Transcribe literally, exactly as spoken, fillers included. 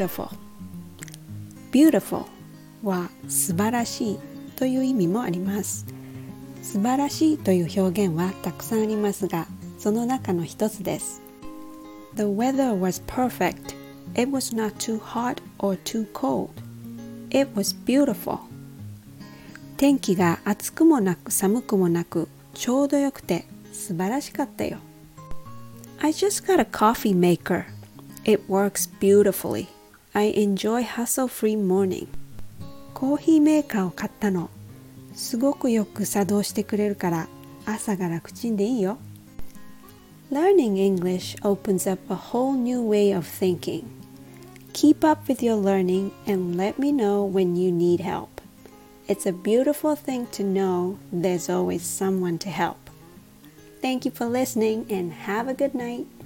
beautiful。beautiful は素晴らしいという意味もあります。素晴らしいという表現はたくさんありますが、その中の一つです。The weather was perfect. It was not too hot or too cold. It was beautiful. 天気が暑くもなく寒くもなく、ちょうどよくて素晴らしかったよ。I just got a coffee maker. It works beautifully. I enjoy hassle-free morning. コーヒーメーカーを買ったの。すごくよく作動してくれるから、朝が楽ちんでいいよ。Learning English opens up a whole new way of thinking. Keep up with your learning and let me know when you need help. It's a beautiful thing to know there's always someone to help. Thank you for listening and have a good night.